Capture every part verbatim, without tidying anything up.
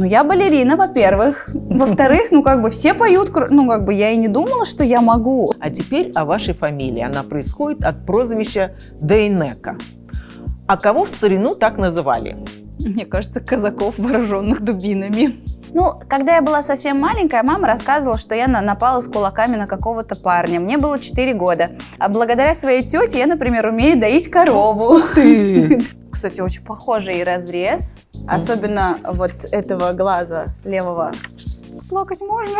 Ну, я балерина, во-первых. Во-вторых, ну, как бы все поют, ну, как бы я и не думала, что я могу. А теперь о вашей фамилии. Она происходит от прозвища Дайнеко. А кого в старину так называли? Мне кажется, казаков, вооруженных дубинами. Ну, когда я была совсем маленькая, мама рассказывала, что я напала с кулаками на какого-то парня. Мне было четыре года. А благодаря своей тете я, например, умею доить корову. Ты! Кстати, очень похожий разрез. Особенно вот этого глаза левого. Плакать можно?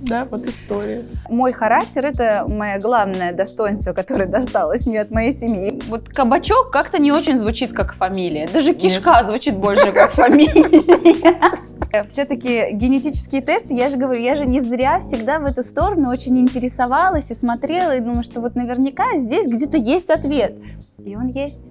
Да, вот история. Мой характер – это мое главное достоинство, которое досталось мне от моей семьи. Вот кабачок как-то не очень звучит как фамилия. Даже кишка Нет. звучит больше как фамилия. Все-таки генетические тесты, я же говорю, я же не зря всегда в эту сторону очень интересовалась и смотрела, и думала, что вот наверняка здесь где-то есть ответ. И он есть.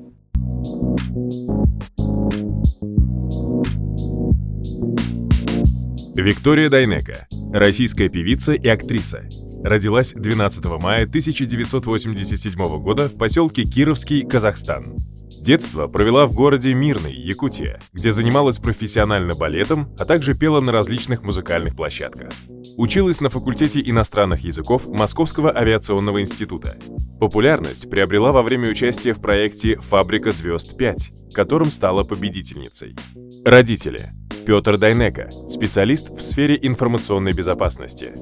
Виктория Дайнеко. Российская певица и актриса. Родилась двенадцатого мая тысяча девятьсот восемьдесят седьмого года в поселке Кировский, Казахстан. Детство провела в городе Мирный, Якутия, где занималась профессионально балетом, а также пела на различных музыкальных площадках. Училась на факультете иностранных языков Московского авиационного института. Популярность приобрела во время участия в проекте «Фабрика звезд пять», которым стала победительницей. Родители. Петр Дайнеко, специалист в сфере информационной безопасности.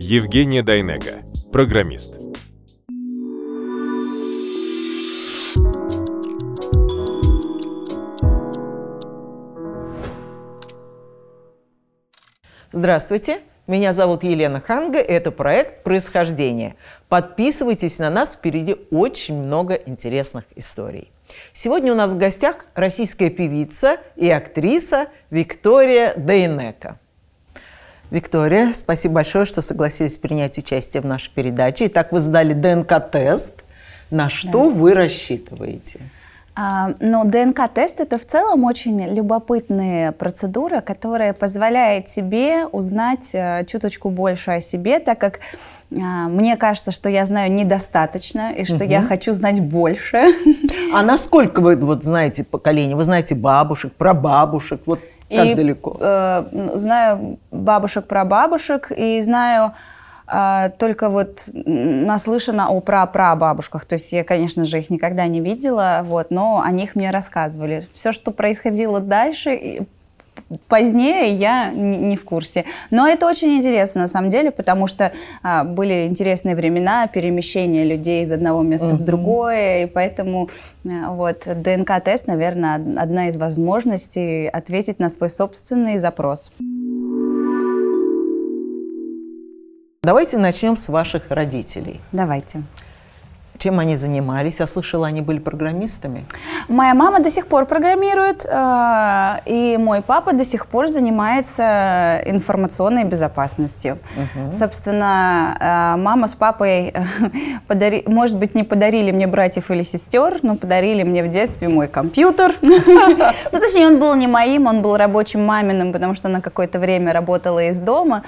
Евгения Дайнеко, программист. Здравствуйте, меня зовут Елена Ханга, это проект «Происхождение». Подписывайтесь на нас, впереди очень много интересных историй. Сегодня у нас в гостях российская певица и актриса Виктория Дайнеко. Виктория, спасибо большое, что согласились принять участие в нашей передаче. Итак, вы сдали ДНК-тест. На что да. вы рассчитываете? А, ну, ДНК-тест – это в целом очень любопытная процедура, которая позволяет тебе узнать а, чуточку больше о себе, так как мне кажется, что я знаю недостаточно, и что угу. я хочу знать больше. А насколько вы вот, знаете поколение? Вы знаете бабушек, прабабушек? Вот как и, далеко? Э, знаю бабушек, прабабушек, и знаю э, только вот наслышана о прапрабабушках. То есть я, конечно же, их никогда не видела, вот, но о них мне рассказывали. Все, что происходило дальше... Позднее я не в курсе. Но это очень интересно, на самом деле, потому что а, были интересные времена, перемещение людей из одного места mm-hmm. в другое, и поэтому а, вот, ДНК-тест, наверное, одна из возможностей ответить на свой собственный запрос. Давайте начнем с ваших родителей. Давайте. Чем они занимались? Я слышала, они были программистами. Моя мама до сих пор программирует, и мой папа до сих пор занимается информационной безопасностью. Угу. Собственно, мама с папой, подари... может быть, не подарили мне братьев или сестер, но подарили мне в детстве мой компьютер. Ну, точнее, он был не моим, он был рабочим маминым, потому что она какое-то время работала из дома.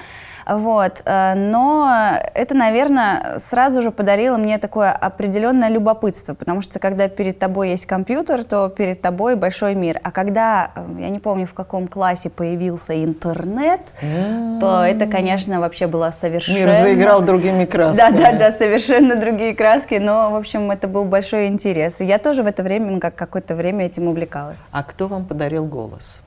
Вот, но это, наверное, сразу же подарило мне такое определенное любопытство, потому что когда перед тобой есть компьютер, то перед тобой большой мир. А когда, я не помню, в каком классе появился интернет, mm-hmm. то это, конечно, вообще было совершенно... Мир заиграл другими красками. Да-да-да, совершенно другие краски, но, в общем, это был большой интерес. И я тоже в это время, как какое-то время этим увлекалась. А кто вам подарил голос?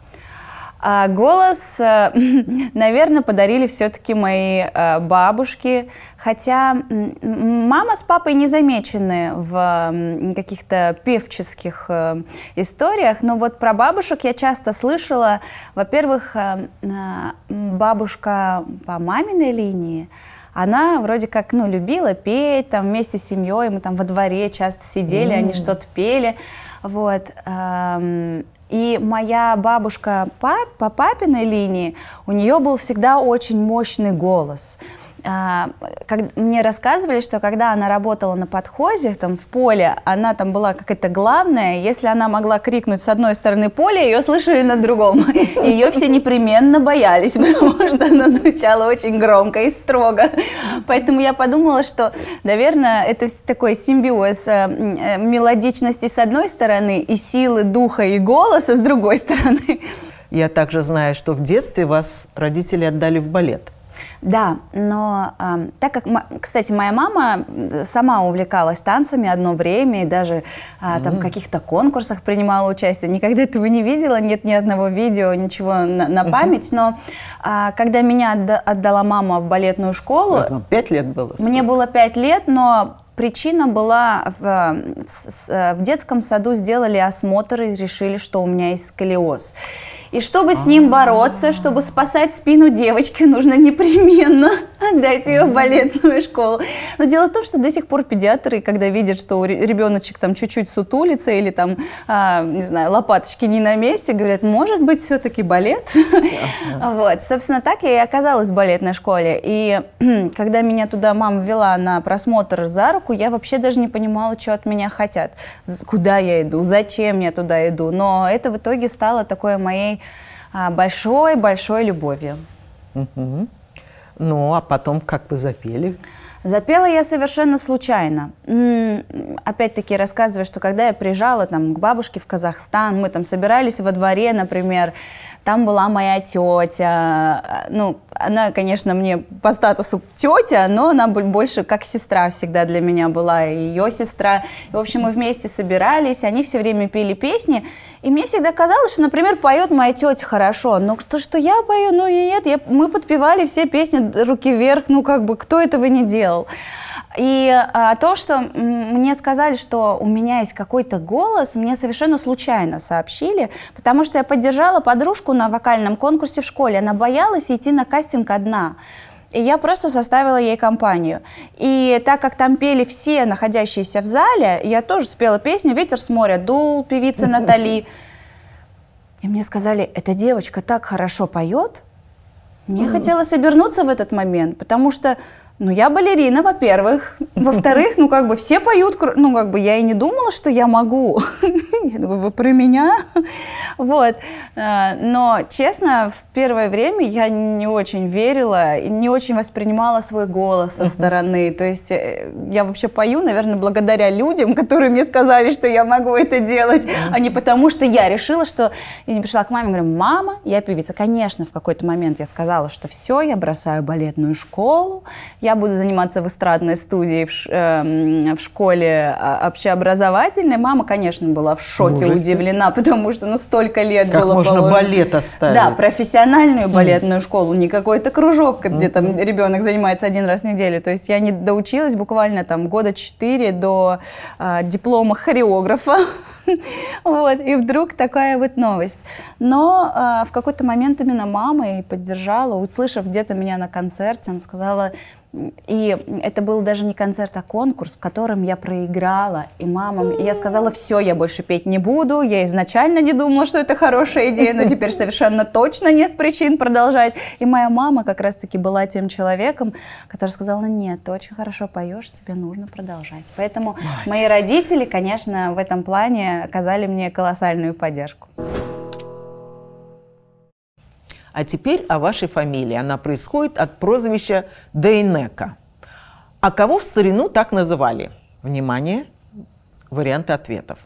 А голос, наверное, подарили все-таки мои бабушки, хотя мама с папой не замечены в каких-то певческих историях, но вот про бабушек я часто слышала, во-первых, бабушка по маминой линии, она вроде как, ну, любила петь, там, вместе с семьей, мы там во дворе часто сидели, mm. они что-то пели, вот. И моя бабушка пап, по папиной линии, у нее был всегда очень мощный голос. А, как, мне рассказывали, что когда она работала на подхозе, там, в поле, она там была какая-то главная, если она могла крикнуть с одной стороны поля, ее слышали на другом. Ее все непременно боялись, потому что она звучала очень громко и строго. Поэтому я подумала, что, наверное, это такой симбиоз мелодичности с одной стороны и силы духа и голоса с другой стороны. Я также знаю, что в детстве вас родители отдали в балет. Да, но э, так как, кстати, моя мама сама увлекалась танцами одно время и даже э, там, mm. в каких-то конкурсах принимала участие. Никогда этого не видела, нет ни одного видео, ничего на, на память. Но э, когда меня отда- отдала мама в балетную школу... А там пять лет было? Сколько? Мне было пять лет, но... Причина была, в, в, в детском саду сделали осмотр и решили, что у меня есть сколиоз. И чтобы с ним бороться, чтобы спасать спину девочки, нужно непременно отдать ее в балетную школу. Но дело в том, что до сих пор педиатры, когда видят, что ребеночек там чуть-чуть сутулится или там, а, не знаю, лопаточки не на месте, говорят, может быть, все-таки балет? Вот, собственно, так я и оказалась в балетной школе. И когда меня туда мама ввела на просмотр за руку, я вообще даже не понимала, что от меня хотят. Куда я иду, зачем я туда иду. Но это в итоге стало такой моей большой-большой любовью. Угу. Ну, а потом как вы запели? Запела я совершенно случайно. Опять-таки рассказываю, что когда я приезжала там, к бабушке в Казахстан, мы там собирались во дворе, например, там была моя тетя. Ну, она, конечно, мне по статусу тетя, но она больше как сестра всегда для меня была, и ее сестра. В общем, мы вместе собирались, они все время пели песни. И мне всегда казалось, что, например, поет моя тетя хорошо. Но то, что я пою, ну и нет. Я, мы подпевали все песни «Руки вверх», ну как бы кто этого не делал? И а, то, что мне сказали, что у меня есть какой-то голос, мне совершенно случайно сообщили, потому что я поддержала подружку на вокальном конкурсе в школе. Она боялась идти на кастинг одна. И я просто составила ей компанию. И так как там пели все находящиеся в зале, я тоже спела песню «Ветер с моря дул» певицы Натали. И мне сказали, эта девочка так хорошо поет. Мне хотелось обернуться в этот момент, потому что ну, я балерина, во-первых. Во-вторых, ну, как бы все поют, ну, как бы я и не думала, что я могу. Я думаю, вы про меня? Вот. Но, честно, в первое время я не очень верила, не очень воспринимала свой голос со стороны. То есть я вообще пою, наверное, благодаря людям, которые мне сказали, что я могу это делать, а не потому, что я решила, что... Я не пришла к маме, говорю, мама, я певица. Конечно, в какой-то момент я сказала, что все, я бросаю балетную школу, я буду заниматься в эстрадной студии в, ш, э, в школе общеобразовательной. Мама, конечно, была в шоке, в удивлена, потому что ну, столько лет как было положено. Как можно балет оставить? Да, профессиональную балетную школу, не какой-то кружок, где там ребенок занимается один раз в неделю. То есть я не доучилась буквально там года четыре до э, диплома хореографа. Вот, и вдруг такая вот новость. Но э, в какой-то момент именно мама и поддержала, услышав где-то меня на концерте, она сказала... И это был даже не концерт, а конкурс, в котором я проиграла. И мамам, и я сказала, все, я больше петь не буду. Я изначально не думала, что это хорошая идея, но теперь совершенно точно нет причин продолжать. И моя мама как раз-таки была тем человеком, который сказал, нет, ты очень хорошо поешь, тебе нужно продолжать. Поэтому Молодец. Мои родители, конечно, в этом плане оказали мне колоссальную поддержку. А теперь о вашей фамилии. Она происходит от прозвища Дайнеко. А кого в старину так называли? Внимание, варианты ответов.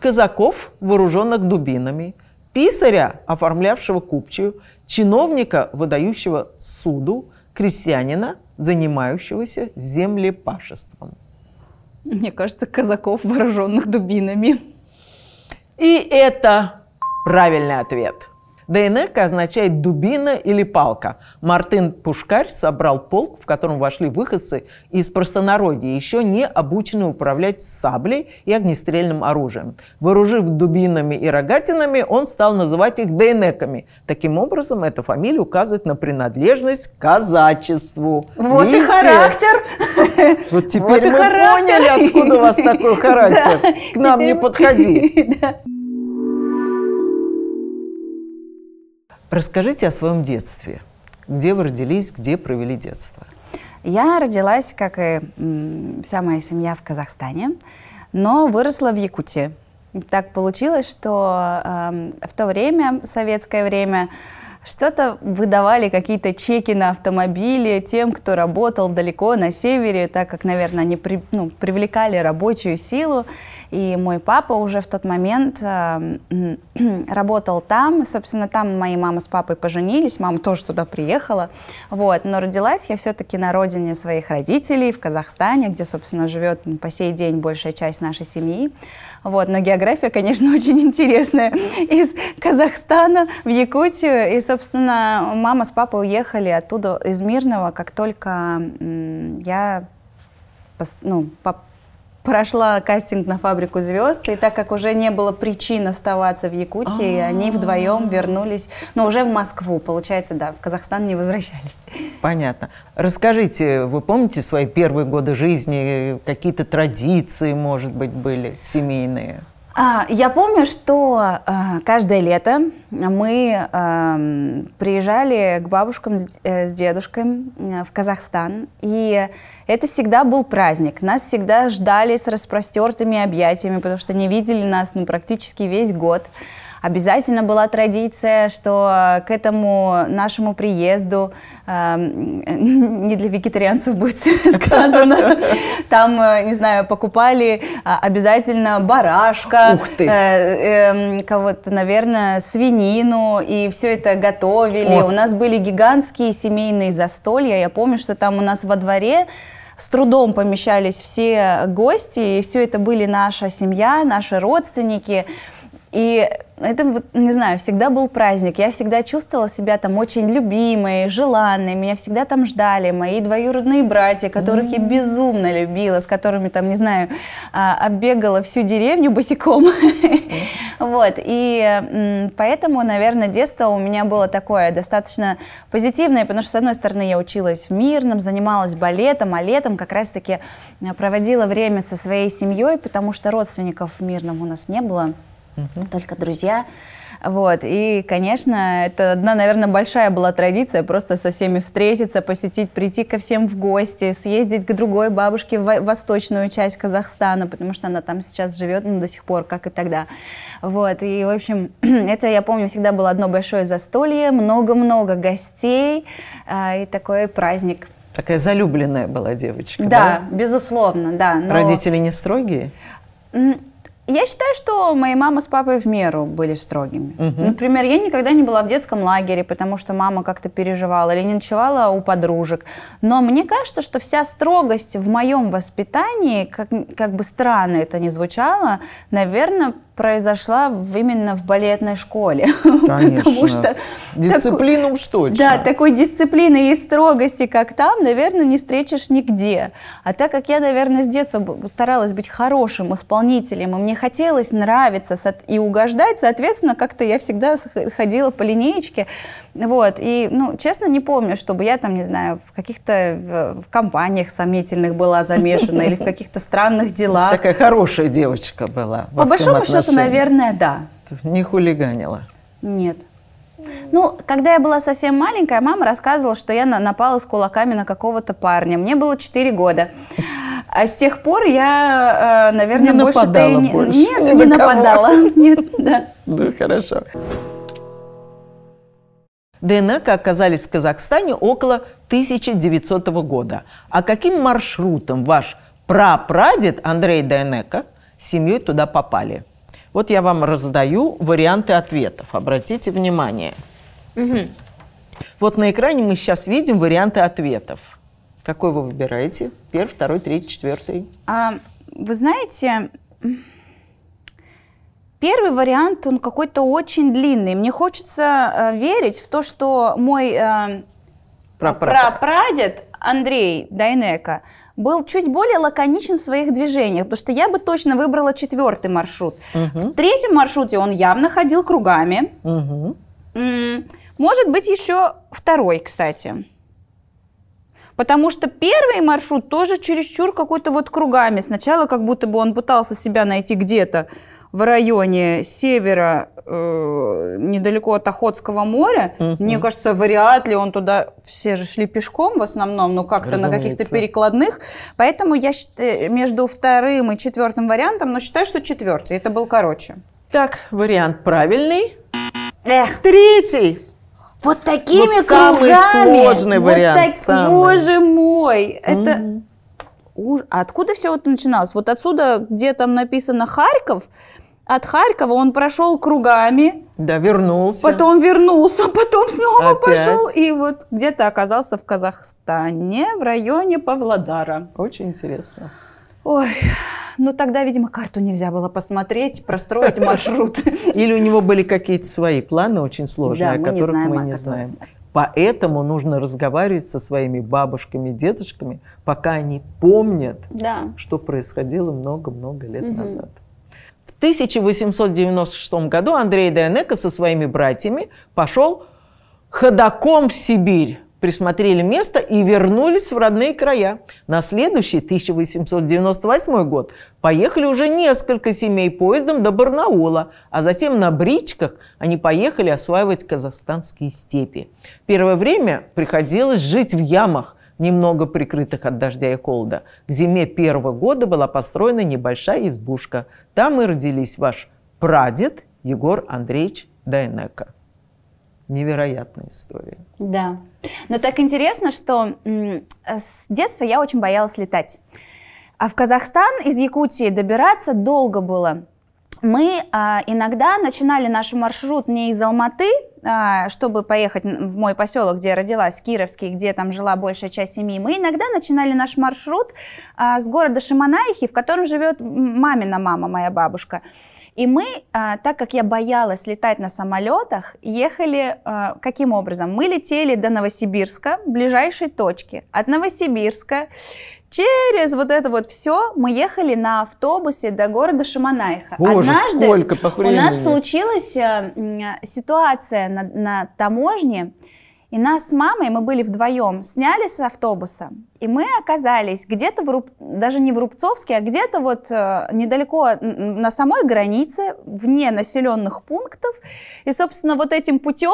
Казаков, вооруженных дубинами, писаря, оформлявшего купчую, чиновника, выдающего суду, крестьянина, занимающегося землепашеством. Мне кажется, казаков, вооруженных дубинами. И это правильный ответ. Дайнеко означает «дубина» или «палка». Мартын Пушкарь собрал полк, в котором вошли выходцы из простонародья, еще не обученные управлять саблей и огнестрельным оружием. Вооружив дубинами и рогатинами, он стал называть их «дайнеками». Таким образом, эта фамилия указывает на принадлежность к казачеству. Вот Видите? И характер! Вот теперь вот мы характер. Поняли, откуда у вас такой характер. Да, к нам теперь... не подходи. Да. Расскажите о своем детстве. Где вы родились, где провели детство? Я родилась, как и вся моя семья, в Казахстане, но выросла в Якутии. Так получилось, что э, в то время, советское время, Что-то выдавали, какие-то чеки на автомобили тем, кто работал далеко на севере, так как, наверное, они при, ну, привлекали рабочую силу. И мой папа уже в тот момент э, работал там. И, собственно, там мои мама с папой поженились, мама тоже туда приехала. Вот. Но родилась я все-таки на родине своих родителей, в Казахстане, где, собственно, живет по сей день большая часть нашей семьи. Вот. Но география, конечно, очень интересная. Из Казахстана в Якутию, и, собственно, мама с папой уехали оттуда из Мирного, как только я ну, прошла кастинг на «Фабрику звезд», и так как уже не было причин оставаться в Якутии, А-а-а. они вдвоем вернулись, но уже в Москву, получается, да, в Казахстан не возвращались. Понятно. Расскажите, вы помните свои первые годы жизни, какие-то традиции, может быть, были семейные? А, я помню, что а, каждое лето мы а, приезжали к бабушкам с, с дедушкой в Казахстан, и это всегда был праздник. Нас всегда ждали с распростертыми объятиями, потому что не видели нас ну, практически весь год. Обязательно была традиция, что к этому нашему приезду, э, не для вегетарианцев будет сказано, там, не знаю, покупали обязательно барашка, э, э, кого-то, наверное, свинину, и все это готовили. О. У нас были гигантские семейные застолья. Я помню, что там у нас во дворе с трудом помещались все гости, и все это были наша семья, наши родственники. И это, не знаю, всегда был праздник. Я всегда чувствовала себя там очень любимой, желанной. Меня всегда там ждали мои двоюродные братья, которых mm-hmm. я безумно любила, с которыми там, не знаю, оббегала всю деревню босиком. Mm-hmm. Вот. И поэтому, наверное, детство у меня было такое достаточно позитивное, потому что, с одной стороны, я училась в Мирном, занималась балетом, а летом как раз-таки проводила время со своей семьей, потому что родственников в Мирном у нас не было. Mm-hmm. Только друзья. Вот. И, конечно, это одна, наверное, большая была традиция просто со всеми встретиться, посетить, прийти ко всем в гости, съездить к другой бабушке в восточную часть Казахстана, потому что она там сейчас живет, ну, до сих пор, как и тогда. Вот. И, в общем, это, я помню, всегда было одно большое застолье, много-много гостей э, и такой праздник. Такая залюбленная была девочка, да? Да, безусловно, да. Но... Родители не строгие? Я считаю, что мои мама с папой в меру были строгими. Угу. Например, я никогда не была в детском лагере, потому что мама как-то переживала или не ночевала у подружек. Но мне кажется, что вся строгость в моем воспитании, как, как бы странно это ни звучало, наверное, произошла в, именно в балетной школе. Конечно. Потому что дисциплина так, уж точно. Да, такой дисциплины и строгости, как там, наверное, не встретишь нигде. А так как я, наверное, с детства старалась быть хорошим исполнителем, и мне хотелось нравиться и угождать, соответственно, как-то я всегда ходила по линеечке. Вот. И, ну, честно, не помню, чтобы я там, не знаю, в каких-то в компаниях сомнительных была замешана или в каких-то странных делах. Такая хорошая девочка была. По большому счету, наверное, да. Не хулиганила? Нет. Ну, когда я была совсем маленькая, мама рассказывала, что я напала с кулаками на какого-то парня. Мне было четыре года. А с тех пор я, наверное, не больше... Ты... больше. Нет, не, не нападала. Нет, да. Ну, хорошо. Дайнеко оказались в Казахстане около тысяча девятисотого года. А каким маршрутом ваш прапрадед Андрей Дайнеко с семьей туда попали? Вот я вам раздаю варианты ответов. Обратите внимание. Угу. Вот на экране мы сейчас видим варианты ответов. Какой вы выбираете? Первый, второй, третий, четвертый. А, вы знаете, первый вариант, он какой-то очень длинный. Мне хочется э, верить в то, что мой э, прапрадед Андрей Дайнеко был чуть более лаконичен в своих движениях, потому что я бы точно выбрала четвертый маршрут. Угу. В третьем маршруте он явно ходил кругами. Угу. Может быть, еще второй, кстати. Потому что первый маршрут тоже чересчур какой-то вот кругами. Сначала как будто бы он пытался себя найти где-то в районе севера, э, недалеко от Охотского моря. Mm-hmm. Мне кажется, вряд ли он туда... Все же шли пешком в основном, ну как-то Разумеется. на каких-то перекладных. Поэтому я считаю, между вторым и четвертым вариантом, но считаю, что четвертый. Это был короче. Так, вариант правильный. Эх. Третий. Вот такими вот кругами. Самый сложный вот вариант. Так, самый. Боже мой, это... Mm-hmm. Уж... А откуда все вот начиналось? Вот отсюда, где там написано Харьков, от Харькова он прошел кругами. Да, вернулся. Потом вернулся, потом снова опять пошел. И вот где-то оказался в Казахстане, в районе Павлодара. Очень интересно. Ой, ну тогда, видимо, карту нельзя было посмотреть, простроить маршрут. Или у него были какие-то свои планы очень сложные, о которых мы не знаем. Поэтому нужно разговаривать со своими бабушками, дедушками, пока они помнят, что происходило много-много лет назад. В тысяча восемьсот девяносто шестом году Андрей Дайнеко со своими братьями пошел ходоком в Сибирь. Присмотрели место и вернулись в родные края. На следующий, тысяча восемьсот девяносто восьмой год, поехали уже несколько семей поездом до Барнаула, а затем на бричках они поехали осваивать казахстанские степи. Первое время приходилось жить в ямах, немного прикрытых от дождя и холода. К зиме первого года была построена небольшая избушка. Там и родились ваш прадед Егор Андреевич Дайнеко. Невероятная история. Да. Но так интересно, что м- с детства я очень боялась летать. А в Казахстан из Якутии добираться долго было. Мы а, иногда начинали наш маршрут не из Алматы, а, чтобы поехать в мой поселок, где я родилась, Кировский, где там жила большая часть семьи. Мы иногда начинали наш маршрут а, с города Шемонаихи, в котором живет мамина мама, моя бабушка. И мы, а, так как я боялась летать на самолетах, ехали а, каким образом? Мы летели до Новосибирска, ближайшей точки. От Новосибирска через вот это вот все мы ехали на автобусе до города Шемонаиха. Боже, однажды сколько по времени. У нас случилась а, ситуация на, на таможне, и нас с мамой, мы были вдвоем, сняли с автобуса, и мы оказались где-то, в Руб... даже не в Рубцовске, а где-то вот недалеко на самой границе, вне населенных пунктов. И, собственно, вот этим путем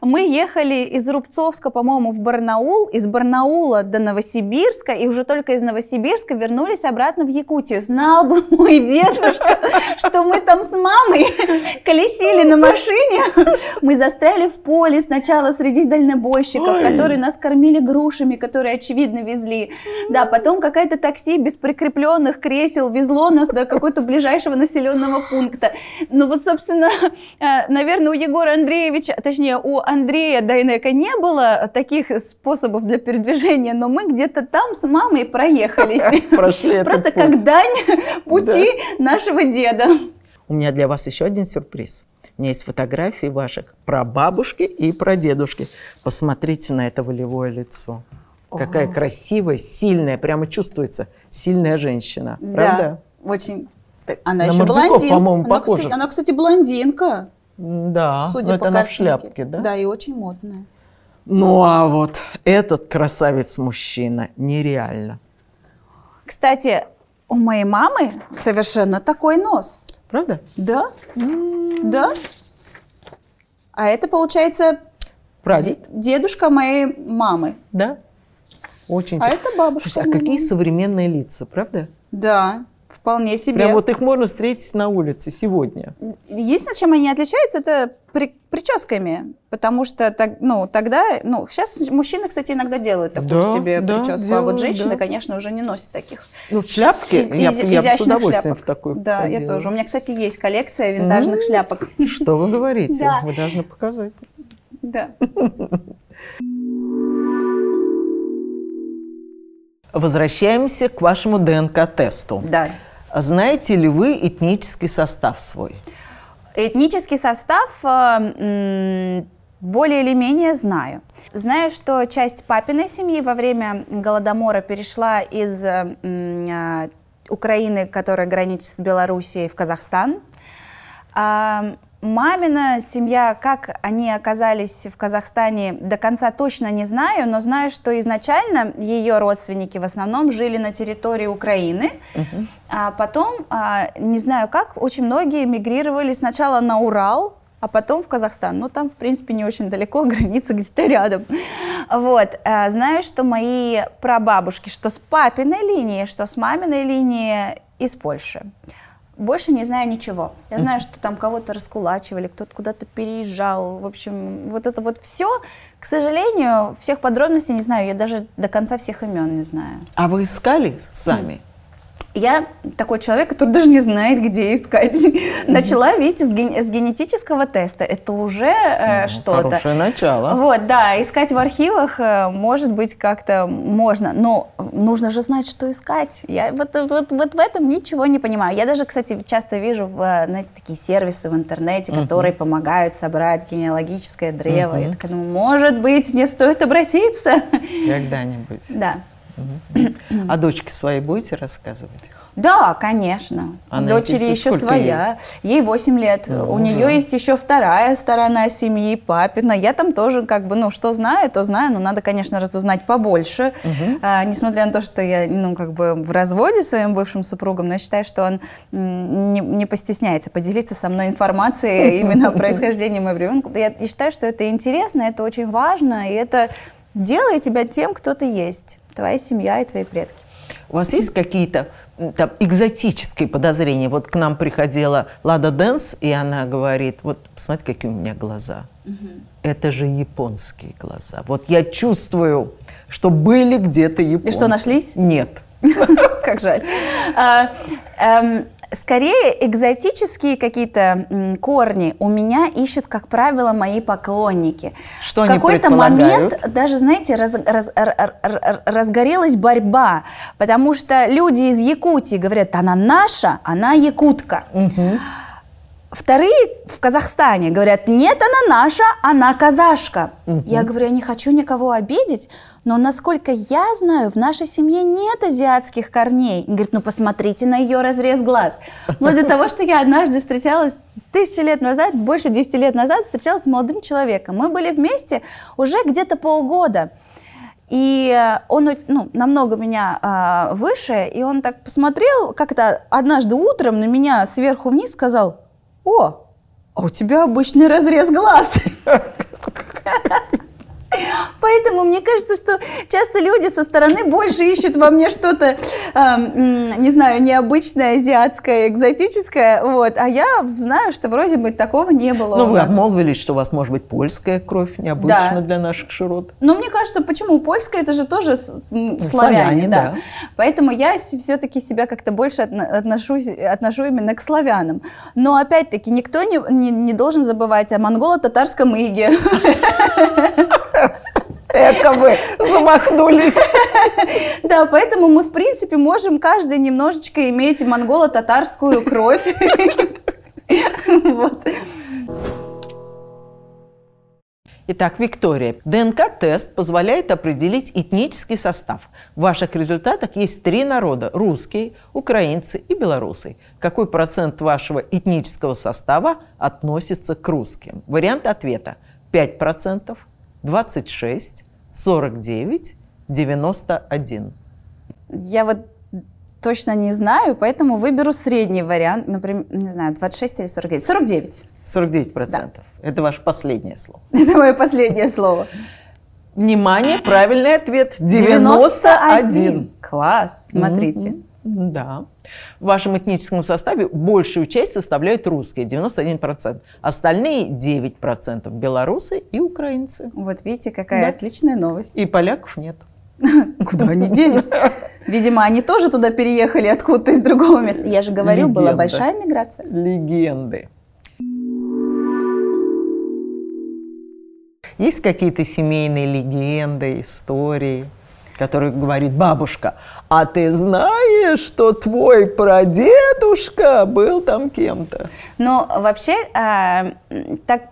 мы ехали из Рубцовска, по-моему, в Барнаул, из Барнаула до Новосибирска, и уже только из Новосибирска вернулись обратно в Якутию. Знал бы мой дедушка, что мы там с мамой колесили на машине. Мы застряли в поле сначала среди дальнобойщиков, которые нас кормили грушами, которые, очевидно, везли. Да, потом какое-то такси без прикрепленных кресел везло нас до какого-то ближайшего населенного пункта. Ну вот, собственно, наверное, у Егора Андреевича, точнее, у Андрея Дайнеко не было таких способов для передвижения, но мы где-то там с мамой проехались. Прошли просто как дань пути нашего деда. У меня для вас еще один сюрприз. У меня есть фотографии ваших прабабушки и прадедушки. Посмотрите на это волевое лицо. Какая О. красивая, сильная, прямо чувствуется сильная женщина, да, правда? Очень. Она на еще блондинка, по-моему, похожа. Она, она, кстати, блондинка. Да. Судя по картинке. В шляпке, да? Да, и очень модная. Ну а вот этот красавец мужчина нереально. Кстати, у моей мамы совершенно такой нос. Правда? Да. М-м-м. Да. А это получается д- дедушка моей мамы. Да. Очень а это бабушка. Слушай, а какие современные лица, правда? Да, вполне себе. Прям вот их можно встретить на улице сегодня. Единственное, чем они отличаются, это при, прическами. Потому что так, ну, тогда... Ну, сейчас мужчины, кстати, иногда делают такую да, себе да, прическу. Делаю, а вот женщины, да. конечно, уже не носят таких. Ну, шляпки? Из, я, из, я с удовольствием шляпок. В такую Да, поделала. Я тоже. У меня, кстати, есть коллекция винтажных м-м, шляпок. Что вы говорите? Да. Вы должны показать. Да. Возвращаемся к вашему ДНК-тесту. Да. Знаете ли вы этнический состав свой? Этнический состав э, более или менее знаю. Знаю, что часть папиной семьи во время Голодомора перешла из э, Украины, которая граничит с Белоруссией, в Казахстан. А мамина семья, как они оказались в Казахстане, до конца точно не знаю, но знаю, что изначально ее родственники в основном жили на территории Украины, угу. а потом, а, не знаю как, очень многие мигрировали сначала на Урал, а потом в Казахстан. Ну, там, в принципе, не очень далеко, граница где-то рядом. Вот. А, знаю, что мои прабабушки, что с папиной линии, что с маминой линии из Польши. больше не знаю ничего. Я знаю, что там кого-то раскулачивали, кто-то куда-то переезжал. В общем, вот это вот все. К сожалению, всех подробностей не знаю. Я даже до конца всех имен не знаю. А вы искали сами? Я такой человек, который даже не знает, где искать. Mm-hmm. Начала, видите, с, ген- с генетического теста. Это уже э, mm, что-то. Хорошее начало. Вот, да, искать в архивах, э, может быть, как-то можно. Но нужно же знать, что искать. Я вот, вот, вот в этом ничего не понимаю. Я даже, кстати, часто вижу, в, знаете, такие сервисы в интернете, mm-hmm. которые помогают собрать генеалогическое древо. Mm-hmm. Я такая, ну, может быть, мне стоит обратиться. Когда-нибудь. Да. А дочке своей будете рассказывать? Да, конечно. Она Дочери еще своя. Ей, ей восемь лет. Да, У уже. нее есть еще вторая сторона семьи, папина. Я там тоже как бы, ну, что знаю, то знаю. Но надо, конечно, разузнать побольше. Угу. А, несмотря на то, что я, ну, как бы в разводе с своим бывшим супругом, но я считаю, что он не, не постесняется поделиться со мной информацией именно о происхождении моего ребенка. Я считаю, что это интересно, это очень важно. И это делает тебя тем, кто ты есть. Твоя семья и твои предки. У вас есть какие-то там экзотические подозрения? Вот к нам приходила Лада Дэнс, и она говорит, вот посмотрите, какие у меня глаза. Угу. Это же японские глаза. Вот я чувствую, что были где-то японцы. И что, нашлись? Нет. Как жаль. Скорее, экзотические какие-то м, корни у меня ищут, как правило, мои поклонники. Что они предполагают? В какой-то момент даже, знаете, раз, раз, раз, разгорелась борьба, потому что люди из Якутии говорят, она наша, она якутка. Угу. Вторые в Казахстане говорят, нет, она наша, она казашка. Угу. Я говорю, я не хочу никого обидеть, но, насколько я знаю, в нашей семье нет азиатских корней. Он говорит, ну посмотрите на ее разрез глаз. Вплоть до того, что я однажды встречалась тысячи лет назад, больше десяти лет назад, встречалась с молодым человеком. Мы были вместе уже где-то полгода. И он, ну, намного меня а, выше, и он так посмотрел, как-то однажды утром на меня сверху вниз сказал, о, а у тебя обычный разрез глаз. Поэтому мне кажется, что часто люди со стороны больше ищут во мне что-то, э, не знаю, необычное, азиатское, экзотическое, вот. А я знаю, что вроде бы такого не было. Ну, вы обмолвились, что у вас может быть польская кровь, необычно да. для наших широт. Но мне кажется, почему польская, это же тоже славяне, славяне да. да. Поэтому я все-таки себя как-то больше отношусь, отношу именно к славянам. Но опять-таки никто не, не, не должен забывать о монголо-татарском иге. Эко вы замахнулись. Да, поэтому мы, в принципе, можем каждый немножечко иметь монголо-татарскую кровь. Вот. Итак, Виктория, ДНК-тест позволяет определить этнический состав. В ваших результатах есть три народа – русские, украинцы и белорусы. Какой процент вашего этнического состава относится к русским? Вариант ответа – пять процентов. двадцать шесть, сорок девять, девяносто один. Я вот точно не знаю, поэтому выберу средний вариант, например, не знаю, двадцать шесть или сорок девять. сорок девять. сорок девять процентов. Да. Это ваше последнее слово. Это мое последнее слово. Внимание, правильный ответ. девяносто один. Класс, смотрите. Да. В вашем этническом составе большую часть составляют русские, девяносто один процент. Остальные девять процентов белорусы и украинцы. Вот видите, какая да. отличная новость. И поляков нет. Куда они делись? Видимо, они тоже туда переехали откуда-то из другого места. Я же говорю, была большая миграция. Легенды. Есть какие-то семейные легенды, истории, который говорит бабушка, а ты знаешь, что твой прадедушка был там кем-то? Ну, вообще, э, так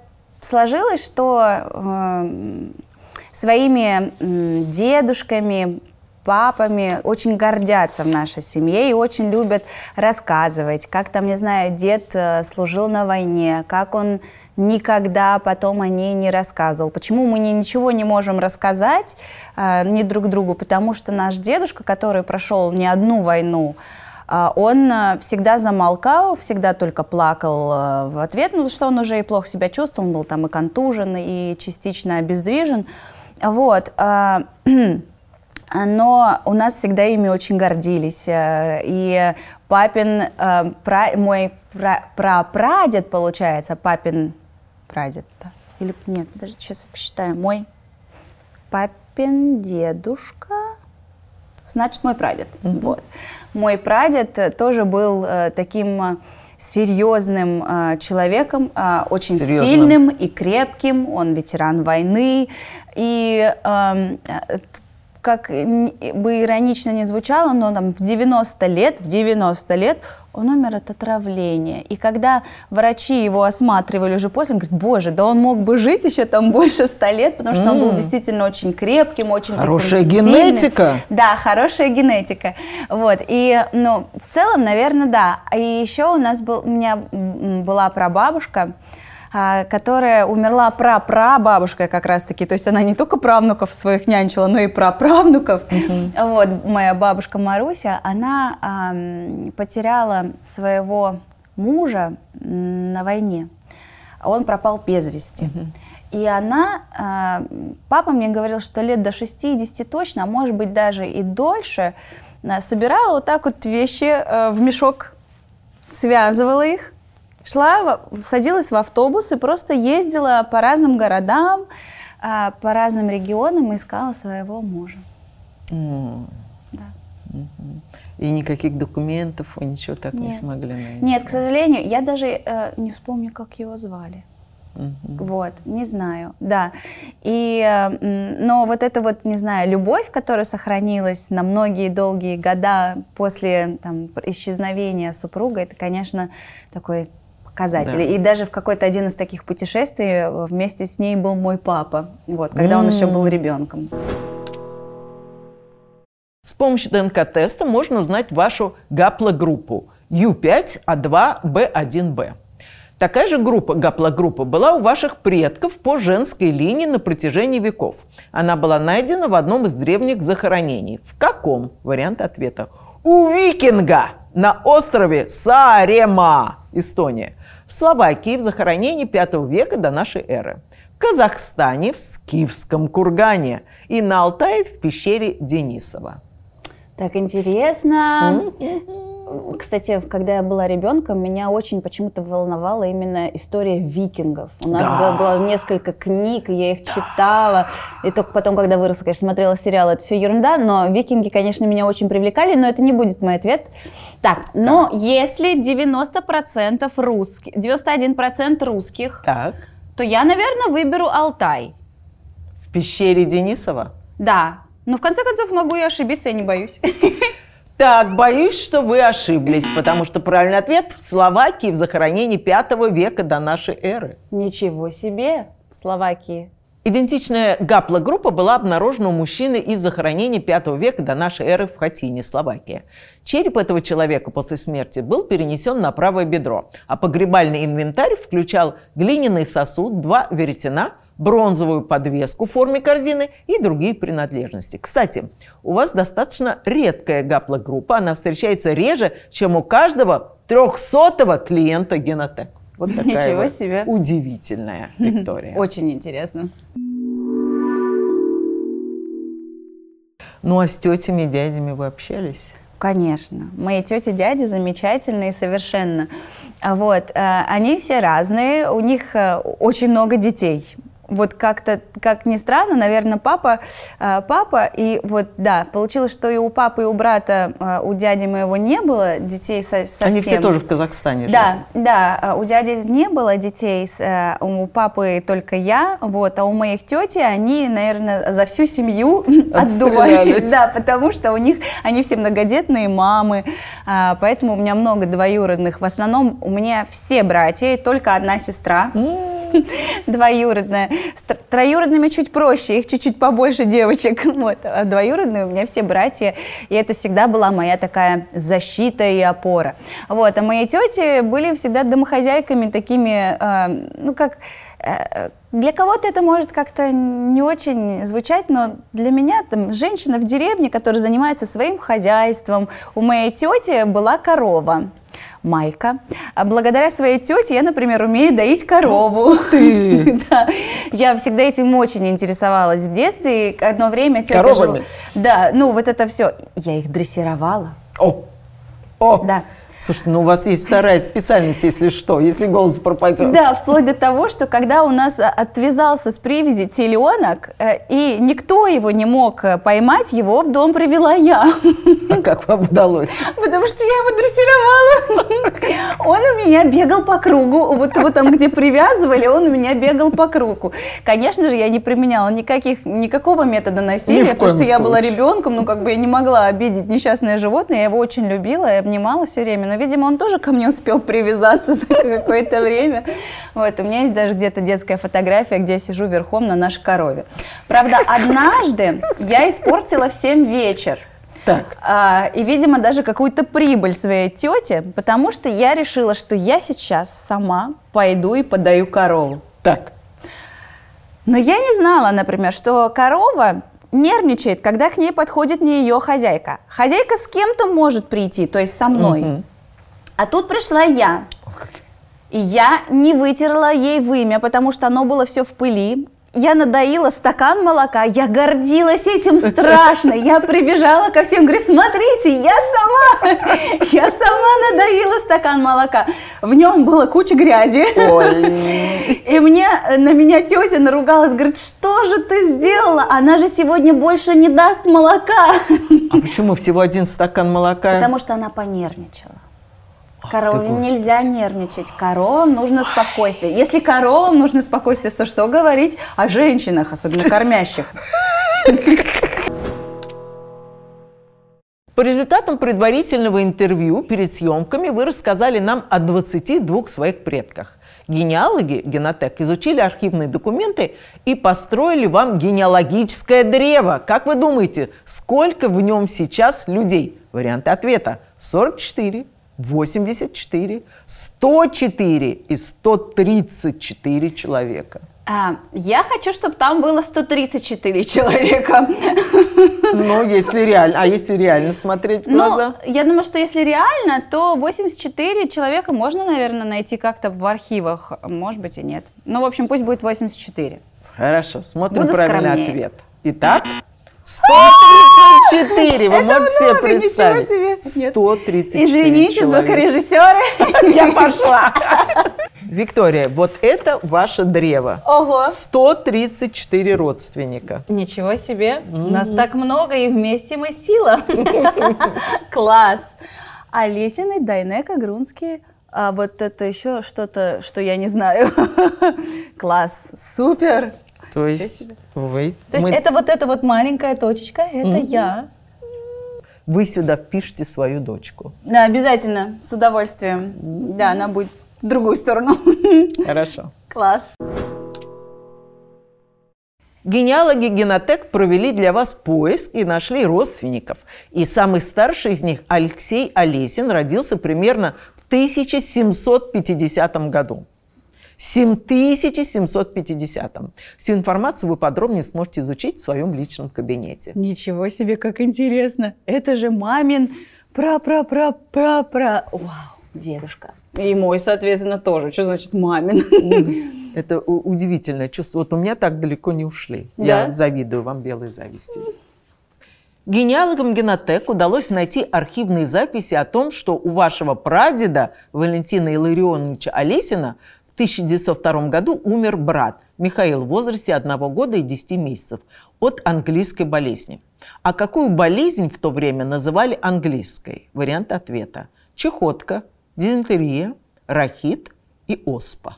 сложилось, что э, своими э, дедушками, папами очень гордятся в нашей семье и очень любят рассказывать, как там, не знаю, дед служил на войне, как он никогда потом о ней не рассказывал. Почему мы ничего не можем рассказать э, ни друг другу? Потому что наш дедушка, который прошел не одну войну, э, он э, всегда замолкал, всегда только плакал э, в ответ, ну, что он уже и плохо себя чувствовал, он был там и контужен, и частично обездвижен. Вот. Э, Но у нас всегда ими очень гордились. И папин, э, пра, мой пра, прапрадед, получается, папин прадед, да? Или нет, даже сейчас посчитаю, мой папин дедушка, значит, мой прадед, mm-hmm. вот. Мой прадед тоже был э, таким серьезным э, человеком, э, очень серьезным. Сильным и крепким, он ветеран войны, и... Э, э, как бы иронично не звучало, но там в девяносто лет он умер от отравления. И когда врачи его осматривали уже после, он говорит, боже, да он мог бы жить еще там больше ста лет, потому что mm. он был действительно очень крепким, очень хорошая таким, генетика. Сильным. Да, хорошая генетика. Вот. И, ну, в целом, наверное, да. И еще у нас был, у меня была прабабушка, которая умерла прапрабабушкой как раз-таки, то есть она не только правнуков своих нянчила, но и праправнуков. Mm-hmm. Вот, моя бабушка Маруся, она э, потеряла своего мужа на войне, он пропал без вести. Mm-hmm. И она, э, папа мне говорил, что лет до шестидесяти точно, а может быть даже и дольше, собирала вот так вот вещи э, в мешок, связывала их, шла, садилась в автобус и просто ездила по разным городам, по разным регионам и искала своего мужа. Mm. Да. Mm-hmm. И никаких документов, вы ничего так Нет. не смогли найти? Нет, к сожалению, я даже э, не вспомню, как его звали. Mm-hmm. Вот, не знаю, да. И, э, но вот эта вот, не знаю, любовь, которая сохранилась на многие долгие года после там, исчезновения супруга, это, конечно, такой... показатели. Да. И даже в какой-то один из таких путешествий вместе с ней был мой папа, вот, когда mm. он еще был ребенком. С помощью ДНК-теста можно узнать вашу гаплогруппу ю пять а два бэ один бэ. Такая же группа, гаплогруппа, была у ваших предков по женской линии на протяжении веков. Она была найдена в одном из древних захоронений. В каком? Вариант ответа. У викинга на острове Саарема, Эстония. В Словакии в захоронении пятого века до нашей эры, в Казахстане в Скифском кургане и на Алтае в пещере Денисова. Так интересно. Mm-hmm. Кстати, когда я была ребенком, меня очень почему-то волновала именно история викингов. У нас да. было, было несколько книг, я их да. читала. И только потом, когда выросла, конечно, смотрела сериал, это все ерунда. Но викинги, конечно, меня очень привлекали, но это не будет мой ответ. Так, но так. если девяносто процентов русских, девяносто один процент русских, так. то я, наверное, выберу Алтай. В пещере Денисова? Да. Но в конце концов могу и ошибиться, я не боюсь. Так, боюсь, что вы ошиблись, потому что правильный ответ в Словакии в захоронении пятого века до нашей эры. Ничего себе, в Словакии. Идентичная гаплогруппа была обнаружена у мужчины из захоронения пятого века до нашей эры в Хатине, Словакия. Череп этого человека после смерти был перенесен на правое бедро, а погребальный инвентарь включал глиняный сосуд, два веретена, бронзовую подвеску в форме корзины и другие принадлежности. Кстати, у вас достаточно редкая гаплогруппа, она встречается реже, чем у каждого трехсотого клиента Genotek. Вот такая Ничего вот себе. Удивительная Виктория. Очень интересно. Ну а с тетями и дядями вы общались? Конечно. Мои тети и дяди замечательные совершенно. Вот. Они все разные, у них очень много детей. Вот как-то, как ни странно, наверное, папа, папа, и вот, да, получилось, что и у папы, и у брата, у дяди моего не было детей совсем. Они все тоже в Казахстане живут. Да, да, у дяди не было детей, у папы только я, вот, а у моих тети они, наверное, за всю семью отдувались, да, потому что у них, они все многодетные мамы, поэтому у меня много двоюродных, в основном у меня все братья, и только одна сестра. Двоюродная. С троюродными чуть проще, их чуть-чуть побольше девочек. Вот. А двоюродные у меня все братья. И это всегда была моя такая защита и опора. Вот. А мои тети были всегда домохозяйками такими, э, ну как... Э, для кого-то это может как-то не очень звучать, но для меня там женщина в деревне, которая занимается своим хозяйством. У моей тети была корова. Майка. А благодаря своей тете я, например, умею доить корову. Да. Я всегда этим очень интересовалась в детстве. И одно время тетя жила... Да, ну вот это все. Я их дрессировала. О. О! Да. Слушайте, ну у вас есть вторая специальность, если что, если голос пропадет. Да, вплоть до того, что когда у нас отвязался с привязи теленок, и никто его не мог поймать, его в дом привела я. А как вам удалось? Потому что я его дрессировала. Он у меня бегал по кругу. Вот его там, где привязывали, он у меня бегал по кругу. Конечно же, я не применяла никаких, никакого метода насилия, потому что я была ребенком, ну как бы я не могла обидеть несчастное животное, я его очень любила и обнимала все время. Но, видимо, он тоже ко мне успел привязаться за какое-то время. Вот, у меня есть даже где-то детская фотография, где я сижу верхом на нашей корове. Правда, однажды я испортила в семь вечера. Так. А, и, видимо, даже какую-то прибыль своей тете, потому что я решила, что я сейчас сама пойду и подаю корову. Так. Но я не знала, например, что корова нервничает, когда к ней подходит не ее хозяйка. Хозяйка с кем-то может прийти, то есть со мной. Mm-hmm. А тут пришла я. И я не вытерла ей вымя, потому что оно было все в пыли. Я надоила стакан молока, я гордилась этим страшно, я прибежала ко всем, говорю, смотрите, я сама, я сама надоила стакан молока, в нем была куча грязи. Ой. И мне, на меня тетя наругалась, говорит, что же ты сделала, она же сегодня больше не даст молока. А почему всего один стакан молока? Потому что она понервничала. Корове нельзя нервничать, коровам нужно спокойствие. Если коровам нужно спокойствие, то что говорить о женщинах, особенно кормящих? По результатам предварительного интервью перед съемками вы рассказали нам о двадцати двух своих предках. Генеалоги Genotek изучили архивные документы и построили вам генеалогическое древо. Как вы думаете, сколько в нем сейчас людей? Варианты ответа – сорок четыре. восемьдесят четыре, сто четыре и сто тридцать четыре человека. А, я хочу, чтобы там было сто тридцать четыре человека. Ну, если реально. А если реально смотреть в глаза? Ну, я думаю, что если реально, то восемьдесят четыре человека можно, наверное, найти как-то в архивах. Может быть и нет. Ну, в общем, пусть будет восемьдесят четыре. Хорошо, смотрим. Буду правильный скромнее. Ответ. Итак... сто тридцать четыре! Вы можете себе представить? сто тридцать четыре. Извините, человека. Звукорежиссеры. Я пошла. Виктория, вот это ваше древо. Ого! сто тридцать четыре родственника. Ничего себе! Mm-hmm. Нас так много, и вместе мы сила. Класс! Алесины, Дайнеко, Грунские. А вот это еще что-то, что я не знаю. Класс! Супер! То есть, вы, То есть мы... это вот эта вот маленькая точечка, это mm-hmm. я. Вы сюда впишите свою дочку. Да, обязательно, с удовольствием. Mm-hmm. Да, она будет в другую сторону. Хорошо. Класс. Генеалоги Genotek провели для вас поиск и нашли родственников. И самый старший из них, Алексей Алесин, родился примерно в тысяча семьсот пятидесятом году. семь тысяч семьсот пятидесятом. Всю информацию вы подробнее сможете изучить в своем личном кабинете. Ничего себе, как интересно! Это же мамин пра-пра-пра-пра-пра... Вау, дедушка. И мой, соответственно, тоже. Что значит мамин? Это удивительное чувство. Вот у меня так далеко не ушли. Я завидую вам белой завистью. Генеалогам Genotek удалось найти архивные записи о том, что у вашего прадеда Валентина Илларионовича Алесина в тысяча девятьсот втором году умер брат Михаил в возрасте одного года и десяти месяцев от английской болезни. А какую болезнь в то время называли английской? Варианты ответа. Чехотка, дизентерия, рахит и оспа.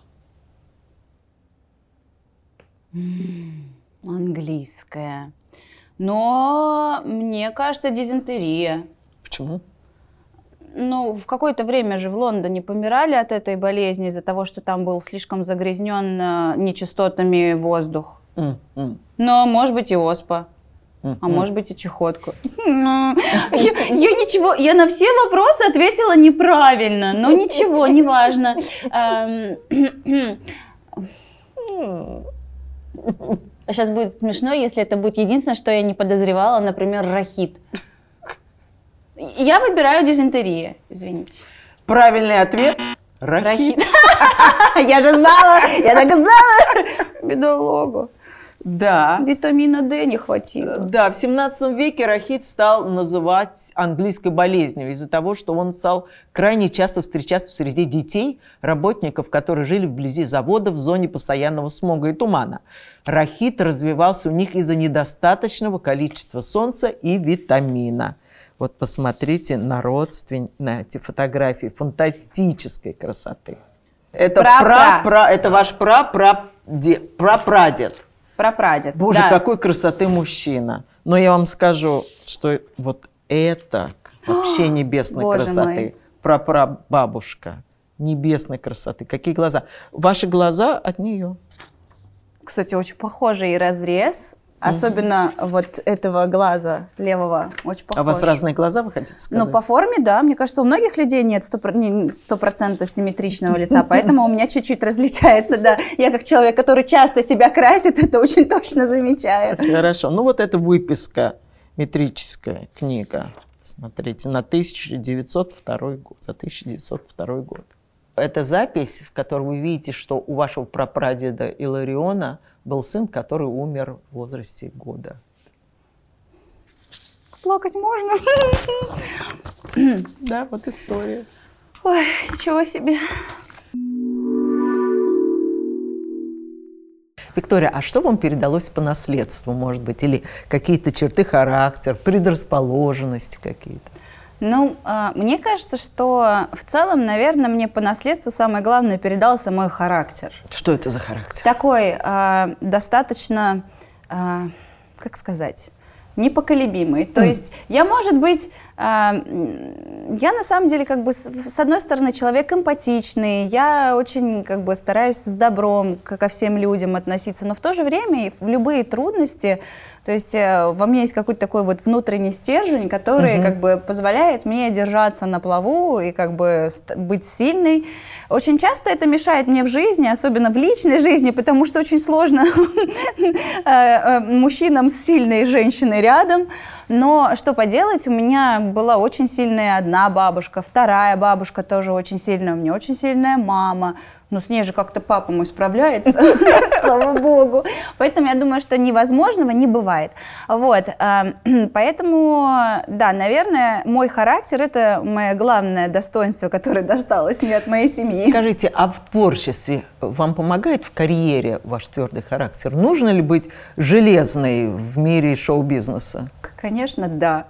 Английская. Но мне кажется, дизентерия. Почему? Ну, в какое-то время же в Лондоне помирали от этой болезни из-за того, что там был слишком загрязнен нечистотами воздух. Mm-hmm. Но, может быть, и оспа. Mm-hmm. А может быть, и чехотка. Mm-hmm. я, я ничего, я на все вопросы ответила неправильно. Но ничего, неважно. Сейчас будет смешно, если это будет единственное, что я не подозревала, например, рахит. Я выбираю дизентерию, извините. Правильный ответ – рахит. Я же знала, я так и знала. Бедологу. Да. Витамина Д не хватило. Да, в семнадцатом веке рахит стал называть английской болезнью из-за того, что он стал крайне часто встречаться среди детей, работников, которые жили вблизи завода в зоне постоянного смога и тумана. Рахит развивался у них из-за недостаточного количества солнца и витамина. Вот посмотрите на родственники, на эти фотографии фантастической красоты. Это, пра-пра. Пра-пра, это ваш прапрадед. Прапрадед. Боже, да. Какой красоты мужчина. Но я вам скажу, что вот это вообще небесной Боже красоты. Мой. Прапрабабушка. Небесной красоты. Какие глаза? Ваши глаза от нее. Кстати, очень похожий разрез. Особенно угу. вот этого глаза левого очень похож. А у вас разные глаза, вы хотите сказать? Ну, по форме, да. Мне кажется, у многих людей нет сто процентов симметричного лица, поэтому у меня чуть-чуть различается, да. Я как человек, который часто себя красит, это очень точно замечаю. Хорошо. Ну, вот эта выписка, метрическая книга, смотрите, на тысяча девятьсот второй год, за тысяча девятьсот второй год. Это запись, в которой вы видите, что у вашего прапрадеда Иллариона был сын, который умер в возрасте года. Плакать можно? Да, вот история. Ой, ничего себе. Виктория, а что вам передалось по наследству, может быть? Или какие-то черты характера, предрасположенности какие-то? Ну, мне кажется, что в целом, наверное, мне по наследству самое главное передался мой характер. Что это за характер? Такой э, достаточно, э, как сказать, непоколебимый. То mm. есть я, может быть, э, я на самом деле, как бы, с, с одной стороны, человек эмпатичный, я очень, как бы, стараюсь с добром ко всем людям относиться, но в то же время в любые трудности, то есть э, во мне есть какой-то такой вот внутренний стержень, который, mm-hmm. как бы, позволяет мне держаться на плаву и, как бы, быть сильной. Очень часто это мешает мне в жизни, особенно в личной жизни, потому что очень сложно мужчинам с сильной женщиной рядом, но что поделать, у меня была очень сильная одна бабушка, вторая бабушка тоже очень сильная, у меня очень сильная мама, но с ней же как-то папа мой справляется, слава богу, поэтому я думаю, что невозможного не бывает, вот, поэтому, да, наверное, мой характер — это мое главное достоинство, которое досталось мне от моей семьи. Скажите, а в творчестве вам помогает в карьере ваш твердый характер? Нужно ли быть железной в мире шоу-бизнеса? Конечно, да.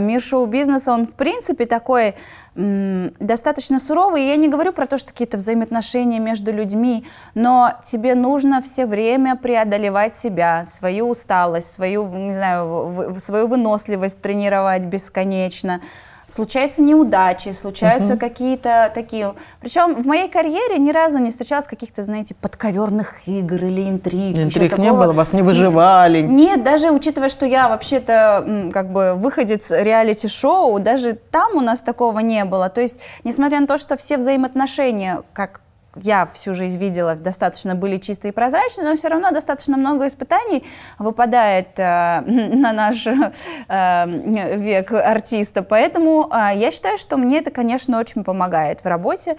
Мир шоу-бизнеса, он, в принципе, такой м- достаточно суровый. И я не говорю про то, что какие-то взаимоотношения между людьми, но тебе нужно все время преодолевать себя, свою усталость, свою, не знаю, в- свою выносливость тренировать бесконечно. Случаются неудачи, случаются uh-huh. какие-то такие... Причем в моей карьере ни разу не встречалось каких-то, знаете, подковерных игр или интриг. Интриг не было, вас не выживали. Нет, даже учитывая, что я вообще-то, как бы, выходец реалити-шоу, даже там у нас такого не было. То есть, несмотря на то, что все взаимоотношения, как я всю жизнь видела, достаточно были чистые и прозрачные, но все равно достаточно много испытаний выпадает э, на наш э, век артиста. Поэтому э, я считаю, что мне это, конечно, очень помогает в работе.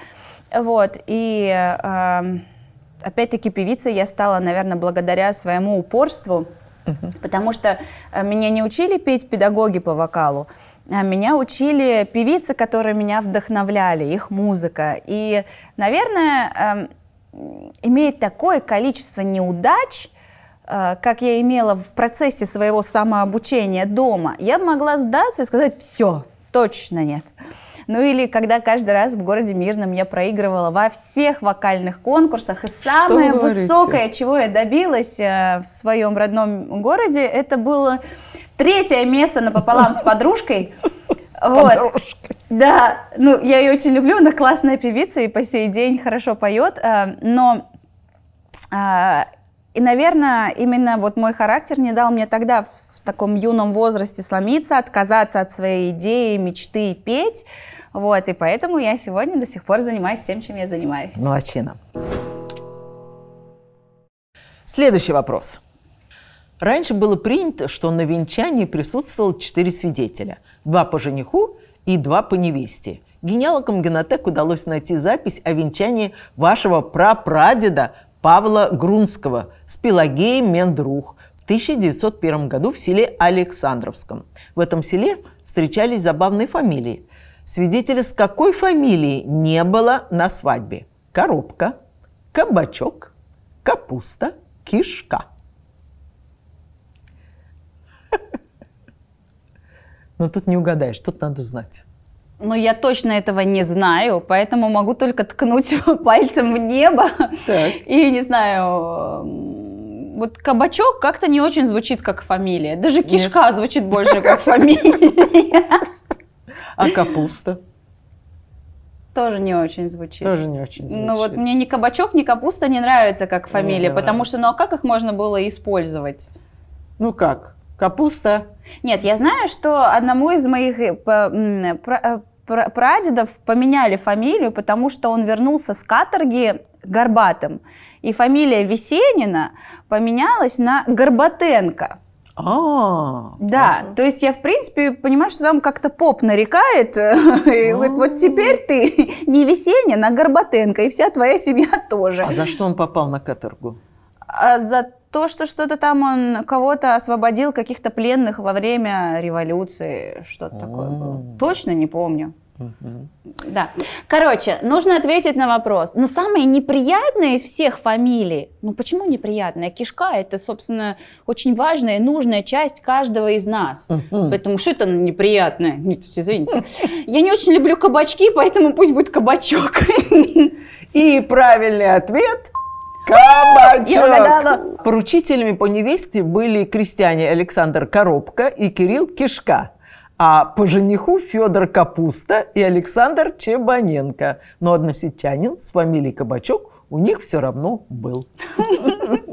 Вот. И э, опять-таки певицей я стала, наверное, благодаря своему упорству, mm-hmm. потому что меня не учили петь педагоги по вокалу. Меня учили певицы, которые меня вдохновляли, их музыка. И, наверное, эм, имеет такое количество неудач, э, как я имела в процессе своего самообучения дома, я могла сдаться и сказать: «Все, точно нет». Ну или когда каждый раз в городе Мирном я проигрывала во всех вокальных конкурсах. И самое высокое, чего я добилась э, в своем родном городе, это было... Третье место напополам с подружкой. С вот. подружкой. Да, ну я ее очень люблю, она классная певица и по сей день хорошо поет, а, но, а, и, наверное, именно вот мой характер не дал мне тогда в таком юном возрасте сломиться, отказаться от своей идеи, мечты и петь, вот, и поэтому я сегодня до сих пор занимаюсь тем, чем я занимаюсь. Молодчина. Следующий вопрос. Раньше было принято, что на венчании присутствовало четыре свидетеля. Два по жениху и два по невесте. Генеалогам Genotek удалось найти запись о венчании вашего прапрадеда Павла Грунского с Пелагеей Мендрух в тысяча девятьсот первом году в селе Александровском. В этом селе встречались забавные фамилии. Свидетеля с какой фамилией не было на свадьбе? Коробка, кабачок, капуста, кишка. Но тут не угадаешь, тут надо знать. Но я точно этого не знаю, поэтому могу только ткнуть пальцем в небо. Так. И не знаю, вот кабачок как-то не очень звучит как фамилия. Даже кишка Нет. звучит больше как фамилия. А капуста? Тоже не очень звучит. Тоже не очень звучит. Ну вот мне ни кабачок, ни капуста не нравится как фамилия, потому что, ну а как их можно было использовать? Ну как? Капуста. Нет, я знаю, что одному из моих прадедов поменяли фамилию, потому что он вернулся с каторги горбатым. И фамилия Весенина поменялась на Горбатенко. А-а-а. Да, А-а-а. То есть я, в принципе, понимаю, что там как-то поп нарекает. И вот теперь ты не Весенин, а Горбатенко, и вся твоя семья тоже. А за что он попал на каторгу? За то, что что-то там он кого-то освободил, каких-то пленных во время революции, что-то такое было. Точно не помню. Да. Короче, нужно ответить на вопрос. Но самое неприятное из всех фамилий, ну почему неприятная? Кишка – это, собственно, очень важная, нужная часть каждого из нас. Поэтому что это неприятное? Нет, извините. Я не очень люблю кабачки, поэтому пусть будет кабачок. И правильный ответ... Кабачок! Поручителями по невесте были крестьяне Александр Коробка и Кирилл Кишка, а по жениху Федор Капуста и Александр Чебаненко. Но односельчанин с фамилией Кабачок у них все равно был.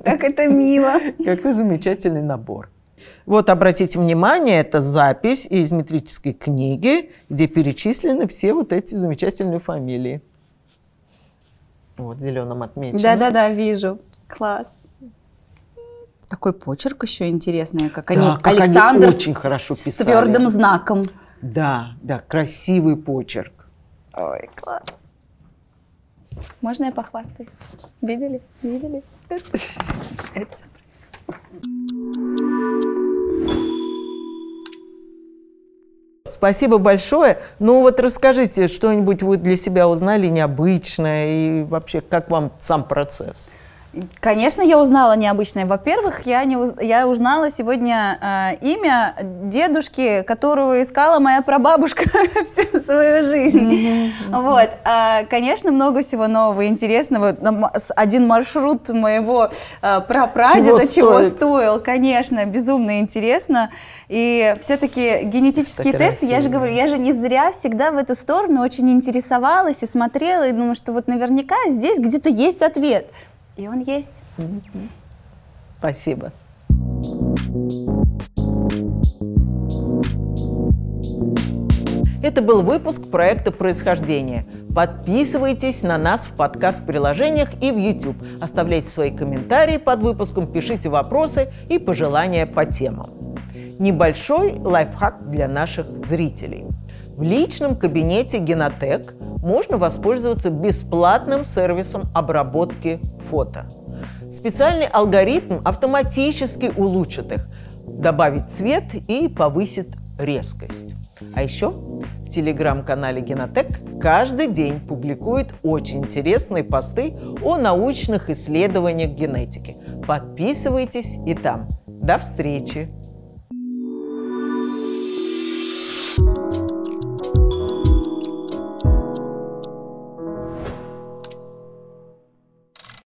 Так это мило. Какой замечательный набор. Вот, обратите внимание, это запись из метрической книги, где перечислены все вот эти замечательные фамилии. Вот, зеленым отмечено. Да-да-да, вижу. Класс. Такой почерк еще интересный, как да, они... Как Александр они очень с, хорошо писали. С твердым знаком. Да, да, красивый почерк. Ой, класс. Можно я похвастаюсь? Видели? Видели? Это все. Спасибо большое. Ну вот расскажите, что-нибудь вы для себя узнали необычное и вообще, как вам сам процесс? Конечно, я узнала необычное. Во-первых, я, не уз... я узнала сегодня э, имя дедушки, которого искала моя прабабушка всю свою жизнь. Mm-hmm. Mm-hmm. Вот. А, конечно, много всего нового, интересного. Один маршрут моего э, прапрадеда, чего, чего стоил, конечно, безумно интересно. И все-таки генетические так тесты, я же говорю, я же не зря всегда в эту сторону очень интересовалась и смотрела, и думала, что вот наверняка здесь где-то есть ответ. И он есть. Mm-hmm. Спасибо. Это был выпуск проекта «Происхождение». Подписывайтесь на нас в подкаст-приложениях и в YouTube. Оставляйте свои комментарии под выпуском, пишите вопросы и пожелания по темам. Небольшой лайфхак для наших зрителей. В личном кабинете Genotek можно воспользоваться бесплатным сервисом обработки фото. Специальный алгоритм автоматически улучшит их, добавит цвет и повысит резкость. А еще в телеграм-канале Genotek каждый день публикует очень интересные посты о научных исследованиях генетики. Подписывайтесь и там. До встречи!